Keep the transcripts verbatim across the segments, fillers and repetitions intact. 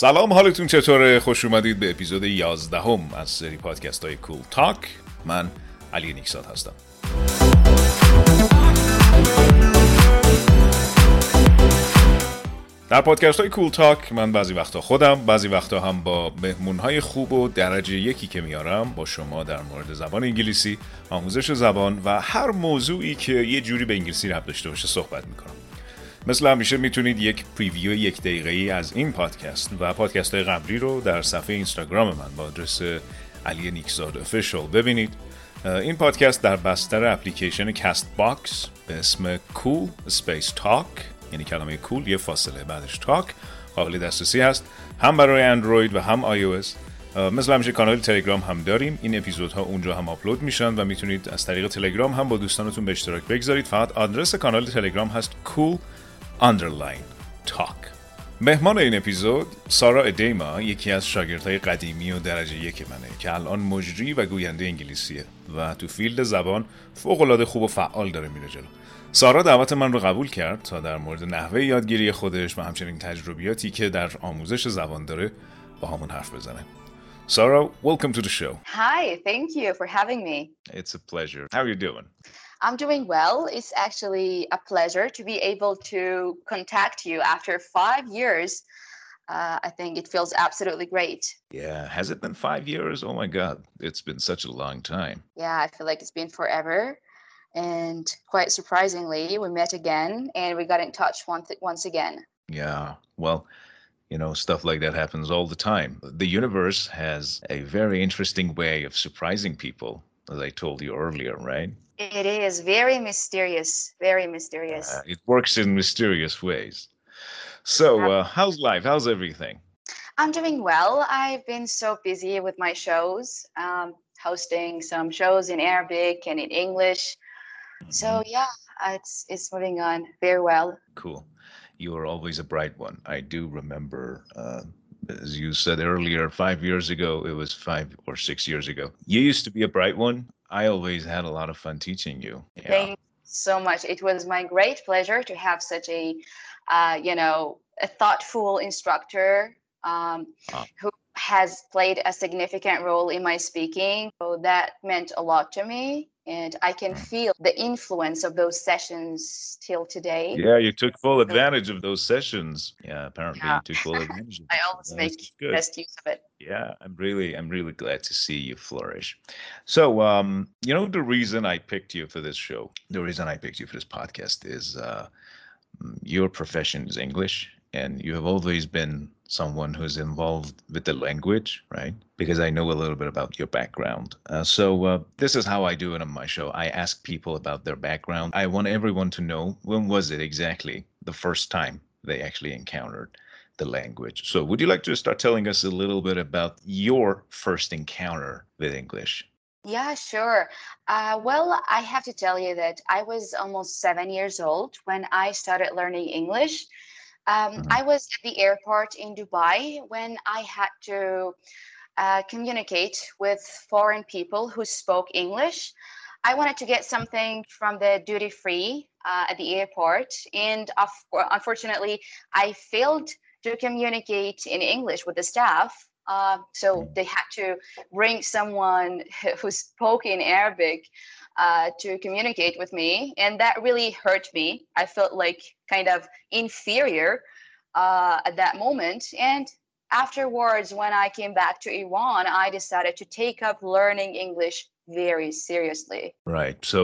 سلام، حالتون چطوره؟ خوش اومدید به اپیزود یازدهم از سری پادکست های کول تاک. من علی نیکزاد هستم. در پادکست های کول تاک من بعضی وقتا خودم، بعضی وقتا هم با مهمون های خوب و درجه یکی که میارم با شما در مورد زبان انگلیسی، آموزش زبان و هر موضوعی که یه جوری به انگلیسی ربط داشته باشه صحبت میکنم. مثل همیشه میتونید یک پریویو یک دقیقه‌ای از این پادکست و پادکست‌های قبلی رو در صفحه اینستاگرام من با آدرس علی نیکزاد افیشال ببینید. این پادکست در بستر اپلیکیشن کست باکس به اسم Cool Space Talk، یعنی کلمه cool یه فاصله بعدش تاک، قابل دسترسی هست، هم برای اندروید و هم آی او اس. مثل همیشه کانال تلگرام هم داریم، این اپیزودها اونجا هم آپلود میشن و میتونید از طریق تلگرام هم با دوستانتون به اشتراک بگذارید. فقط آدرس کانال تلگرام هست cool underline talk. مهمان این اپیزود سارا ادیما، یکی از شاگردهای قدیمی و درجه یک منه که الان مجری و گوینده انگلیسیه و تو فیلد زبان فوق‌العاده خوب و فعال داره میره جلو. سارا دعوت من رو قبول کرد تا در مورد نحوه یادگیری خودش و همچنین تجربیاتی که در آموزش زبان داره با همون حرف بزنه. Sarah, welcome to the show. Hi, thank you for having me. It's a pleasure. How are you doing? I'm doing well. It's actually a pleasure to be able to contact you after five years. Uh, I think it feels absolutely great. Yeah. Has it been five years? Oh, my God. It's been such a long time. Yeah, I feel like it's been forever. And quite surprisingly, we met again and we got in touch once, once again. Yeah. Well, you know, stuff like that happens all the time. The universe has a very interesting way of surprising people, as I told you earlier, right? It is very mysterious, very mysterious. Uh, it works in mysterious ways. So uh, how's life? How's everything? I'm doing well. I've been so busy with my shows, um, hosting some shows in Arabic and in English. Mm-hmm. So yeah, it's it's moving on very well. Cool. You are always a bright one. I do remember, uh, as you said earlier, five years ago, it was five or six years ago. You used to be a bright one. I always had a lot of fun teaching you. Yeah. Thank you so much. It was my great pleasure to have such a, uh, you know, a thoughtful instructor um, ah. who has played a significant role in my speaking. So that meant a lot to me. And I can feel the influence of those sessions till today. Yeah, you took full advantage of those sessions. Yeah, apparently yeah. you took full advantage. I always make good. best use of it. Yeah, I'm really, I'm really glad to see you flourish. So, um, you know, the reason I picked you for this show, the reason I picked you for this podcast is uh, your profession is English. And you have always been someone who's involved with the language, right? Because I know a little bit about your background. Uh, so uh, this is how I do it on my show. I ask people about their background. I want everyone to know when was it exactly the first time they actually encountered the language. So would you like to start telling us a little bit about your first encounter with English? Yeah, sure. Uh, well, I have to tell you that I was almost seven years old when I started learning English. Um, I was at the airport in Dubai when I had to uh, communicate with foreign people who spoke English. I wanted to get something from the duty free uh, at the airport. And of, unfortunately, I failed to communicate in English with the staff. Uh, so they had to bring someone who spoke in Arabic uh, to communicate with me. And that really hurt me. I felt like kind of inferior uh, at that moment. And afterwards, when I came back to Iran, I decided to take up learning English very seriously. Right. So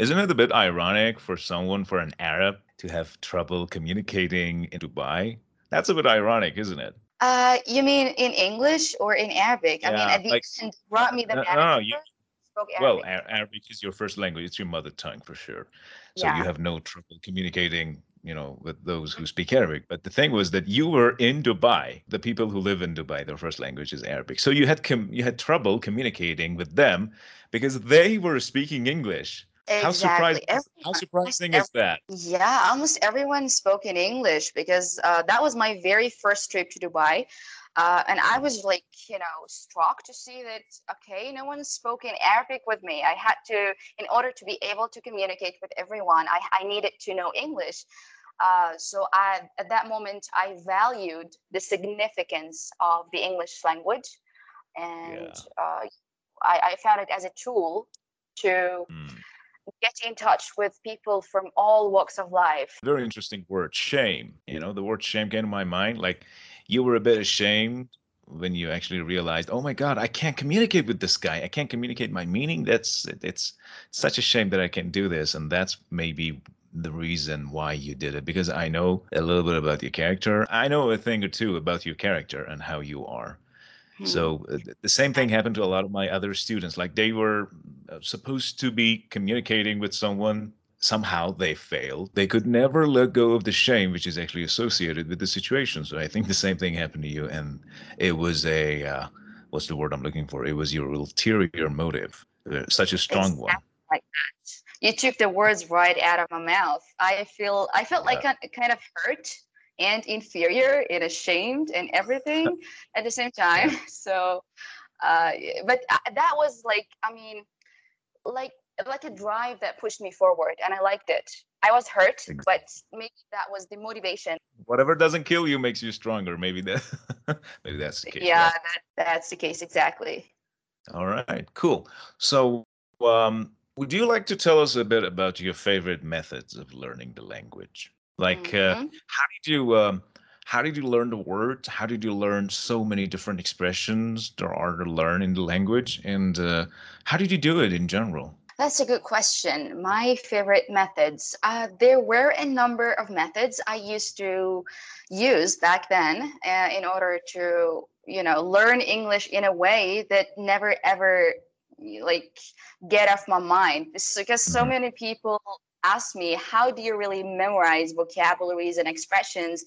isn't it a bit ironic for someone, for an Arab, to have trouble communicating in Dubai? That's a bit ironic, isn't it? Uh, you mean in English or in Arabic? Yeah, I mean, at the like, end, brought me the no, no, you, spoke Arabic. Well, Arabic is your first language. It's your mother tongue for sure. So yeah. you have no trouble communicating, you know, with those who speak Arabic. But the thing was that you were in Dubai. The people who live in Dubai, their first language is Arabic. So you had com- you had trouble communicating with them because they were speaking English. Exactly. How surprising, everyone, how surprising every, is that? Yeah, almost everyone spoke in English because uh, that was my very first trip to Dubai. Uh, and I was like, you know, struck to see that, okay, no one spoke in Arabic with me. I had to, in order to be able to communicate with everyone, I, I needed to know English. Uh, so I, at that moment, I valued the significance of the English language. And yeah. uh, I, I found it as a tool to mm. get in touch with people from all walks of life. Very interesting word, shame. You know, the word shame came to my mind. Like, you were a bit ashamed when you actually realized, oh my God, I can't communicate with this guy. I can't communicate my meaning. That's it's such a shame that I can't do this. And that's maybe the reason why you did it, because I know a little bit about your character. I know a thing or two about your character and how you are. Hmm. So uh, the same thing happened to a lot of my other students. Like, they were supposed to be communicating with someone. Somehow they failed. They could never let go of the shame, which is actually associated with the situation. So I think the same thing happened to you. And it was a, uh, what's the word I'm looking for? It was your ulterior motive, uh, such a strong exactly one. Like that. You took the words right out of my mouth. I feel, I felt yeah. like a, kind of hurt and inferior and ashamed and everything at the same time. Yeah. So, uh, but that was like, I mean, like, like a drive that pushed me forward, and I liked it. I was hurt, but maybe that was the motivation. Whatever doesn't kill you makes you stronger. Maybe that, maybe that's the case. Yeah, right? that, that's the case, exactly. All right, cool. So, um, would you like to tell us a bit about your favorite methods of learning the language? Like, mm-hmm. uh, how did you um, how did you learn the words? How did you learn so many different expressions there are to learn in the language? And uh, how did you do it in general? That's a good question. My favorite methods. Uh, there were a number of methods I used to use back then uh, in order to, you know, learn English in a way that never ever like get off my mind. It's because so many people ask me, how do you really memorize vocabularies and expressions?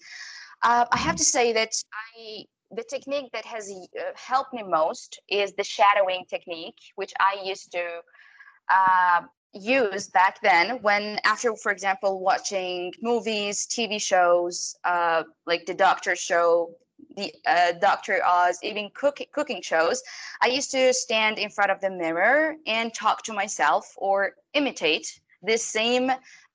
Uh, I have to say that I... The technique that has uh, helped me most is the shadowing technique, which I used to Uh, used back then when, after, for example, watching movies, T V shows, uh, like the doctor show, the uh, Doctor Oz, even cook- cooking shows, I used to stand in front of the mirror and talk to myself or imitate this same,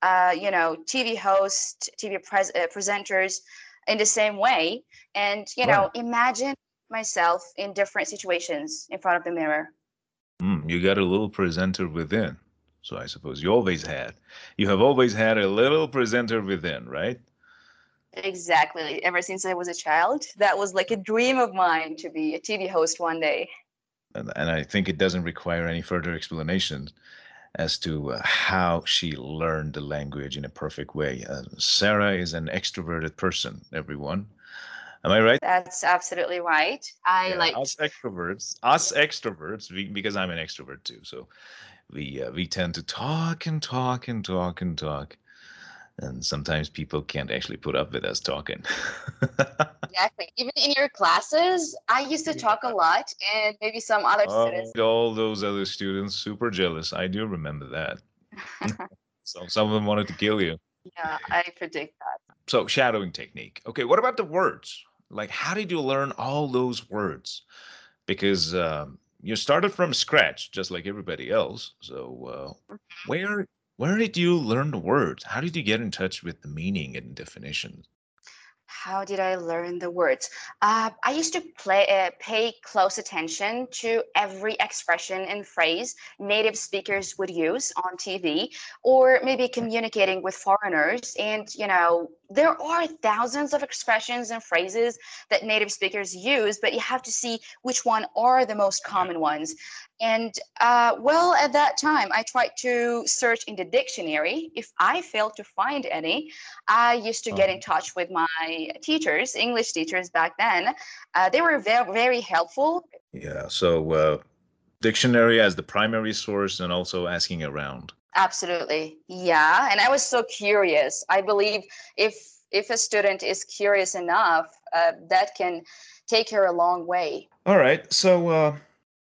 uh, you know, T V host, T V pres- uh, presenters in the same way. And, you know, wow. imagine myself in different situations in front of the mirror. Mm, you got a little presenter within. So I suppose you always had. You have always had a little presenter within, right? Exactly. Ever since I was a child, that was like a dream of mine to be a T V host one day. And, and I think it doesn't require any further explanation as to uh, how she learned the language in a perfect way. Uh, Sarah is an extroverted person, everyone. Am I right? That's absolutely right. I yeah, like us extroverts. Us extroverts, we, because I'm an extrovert too. So we uh, we tend to talk and talk and talk and talk, and sometimes people can't actually put up with us talking. Exactly. Even in your classes, I used to talk yeah. a lot, and maybe some other oh, students. All those other students, super jealous. I do remember that. So some of them wanted to kill you. Yeah, I predict that. So shadowing technique. Okay, what about the words? Like, how did you learn all those words? Because um, you started from scratch, just like everybody else. So uh, where where did you learn the words? How did you get in touch with the meaning and definitions? How did I learn the words? Uh, I used to play, uh, pay close attention to every expression and phrase native speakers would use on T V, or maybe communicating with foreigners. And, you know, there are thousands of expressions and phrases that native speakers use, but you have to see which one are the most common ones. And, uh, well, at that time, I tried to search in the dictionary. If I failed to find any, I used to get in touch with my teachers, English teachers back then. Uh, they were very, very helpful. Yeah, so uh, dictionary as the primary source and also asking around. Absolutely. Yeah. And I was so curious. I believe if if a student is curious enough, uh, that can take her a long way. All right. So, uh...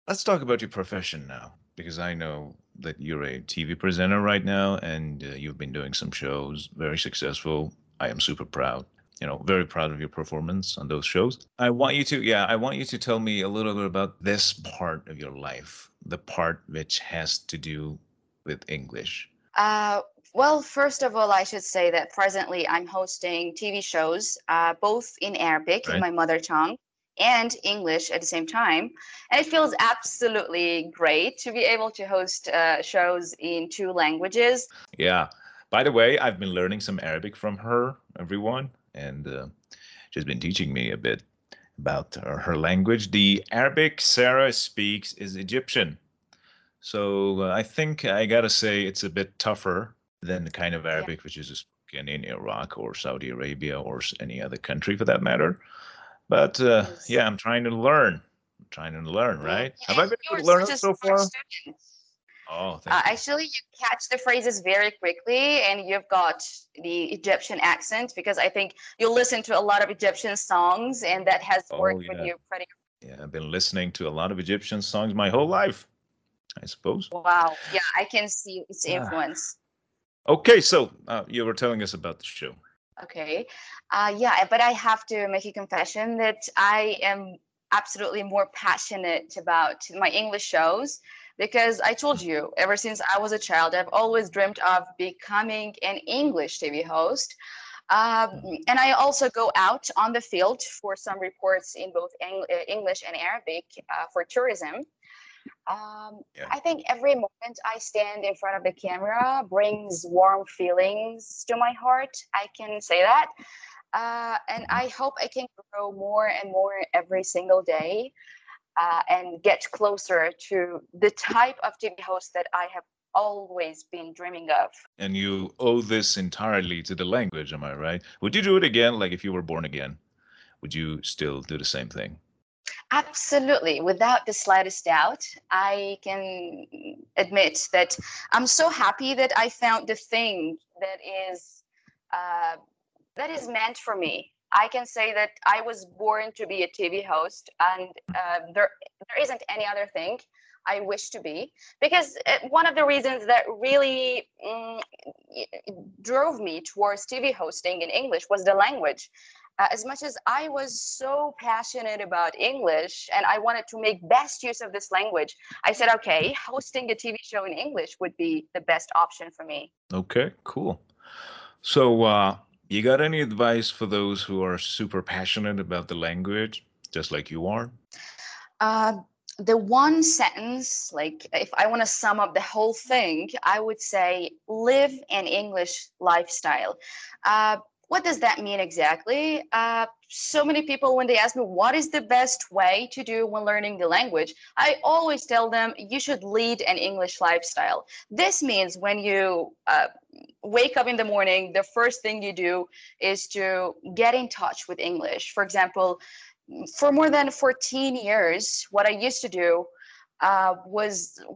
let's talk about your profession now, because I know that you're a T V presenter right now, and uh, you've been doing some shows, very successful. I am super proud. You know, very proud of your performance on those shows. I want you to, yeah, I want you to tell me a little bit about this part of your life, the part which has to do with English. Uh, well, first of all, I should say that presently I'm hosting T V shows, uh, both in Arabic, right, in my mother tongue, and English at the same time. And it feels absolutely great to be able to host uh, shows in two languages. Yeah. By the way, I've been learning some Arabic from her, everyone. And uh, she's been teaching me a bit about her, her language. The Arabic Sarah speaks is Egyptian. So uh, I think I got to say it's a bit tougher than the kind of Arabic, yeah, which is spoken in Iraq or Saudi Arabia or any other country for that matter. But uh, yeah, I'm trying to learn, I'm trying to learn, right? Yeah, have I been able to learn so far? Student. Oh, thank uh, you. Actually, you catch the phrases very quickly, and you've got the Egyptian accent, because I think you listen to a lot of Egyptian songs, and that has oh, worked yeah. with you pretty. Yeah, I've been listening to a lot of Egyptian songs my whole life, I suppose. Wow. Yeah, I can see its influence. Ah. Okay, so uh, you were telling us about the show. Okay. Uh, yeah, but I have to make a confession that I am absolutely more passionate about my English shows, because I told you, ever since I was a child, I've always dreamt of becoming an English T V host. Um, and I also go out on the field for some reports in both Eng- English and Arabic uh, for tourism. Um, yeah. I think every moment I stand in front of the camera brings warm feelings to my heart. I can say that. Uh, and I hope I can grow more and more every single day uh, and get closer to the type of T V host that I have always been dreaming of. And you owe this entirely to the language, am I right? Would you do it again? Like if you were born again, would you still do the same thing? Absolutely. Without the slightest doubt, I can admit that I'm so happy that I found the thing that is uh, that is meant for me. I can say that I was born to be a T V host, and uh, there there isn't any other thing I wish to be, because one of the reasons that really um, drove me towards T V hosting in English was the language. Uh, as much as I was so passionate about English and I wanted to make best use of this language, I said, okay, hosting a T V show in English would be the best option for me. Okay, cool. So uh, you got any advice for those who are super passionate about the language, just like you are? Uh, the one sentence, like if I want to sum up the whole thing, I would say live an English lifestyle. Uh, What does that mean exactly? Uh, so many people, when they ask me, what is the best way to do when learning the language? I always tell them, you should lead an English lifestyle. This means when you uh, wake up in the morning, the first thing you do is to get in touch with English. For example, for more than fourteen years, what I used to do Uh, was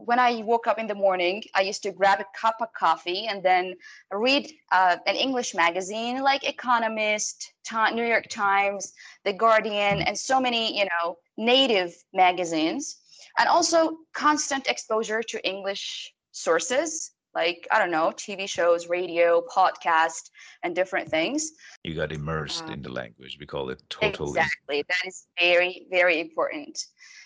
when I woke up in the morning, I used to grab a cup of coffee and then read uh, an English magazine like Economist, ta- New York Times, The Guardian, and so many, you know, native magazines. And also constant exposure to English sources like, I don't know, T V shows, radio, podcast, and different things. You got immersed uh, in the language. We call it totally. Exactly. That is very, very important.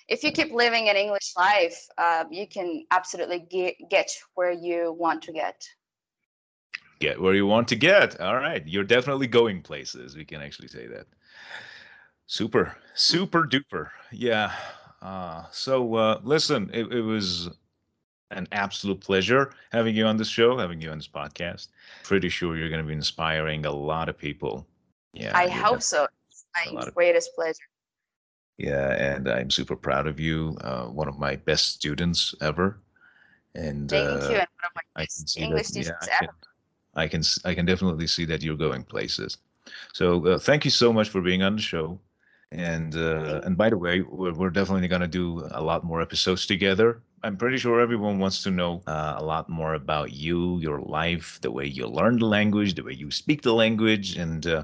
If you keep living an English life, uh, you can absolutely get, get where you want to get. Get where you want to get. All right. You're definitely going places. We can actually say that. Super, super duper. Yeah. Uh, so uh, listen, it, it was an absolute pleasure having you on this show, having you on this podcast. Pretty sure you're going to be inspiring a lot of people. Yeah. I hope so. It's my greatest pleasure. Yeah, and I'm super proud of you. Uh, one of my best students ever. And thank uh, you. And one of my best English that, teachers yeah, ever. I can, I can I can definitely see that you're going places. So uh, thank you so much for being on the show. And uh, and by the way, we're, we're definitely going to do a lot more episodes together. I'm pretty sure everyone wants to know uh, a lot more about you, your life, the way you learn the language, the way you speak the language, and. Uh,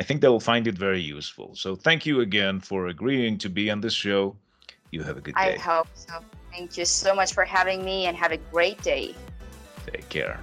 I think they will find it very useful. So thank you again for agreeing to be on this show. You have a good day. I hope so. Thank you so much for having me and have a great day. Take care.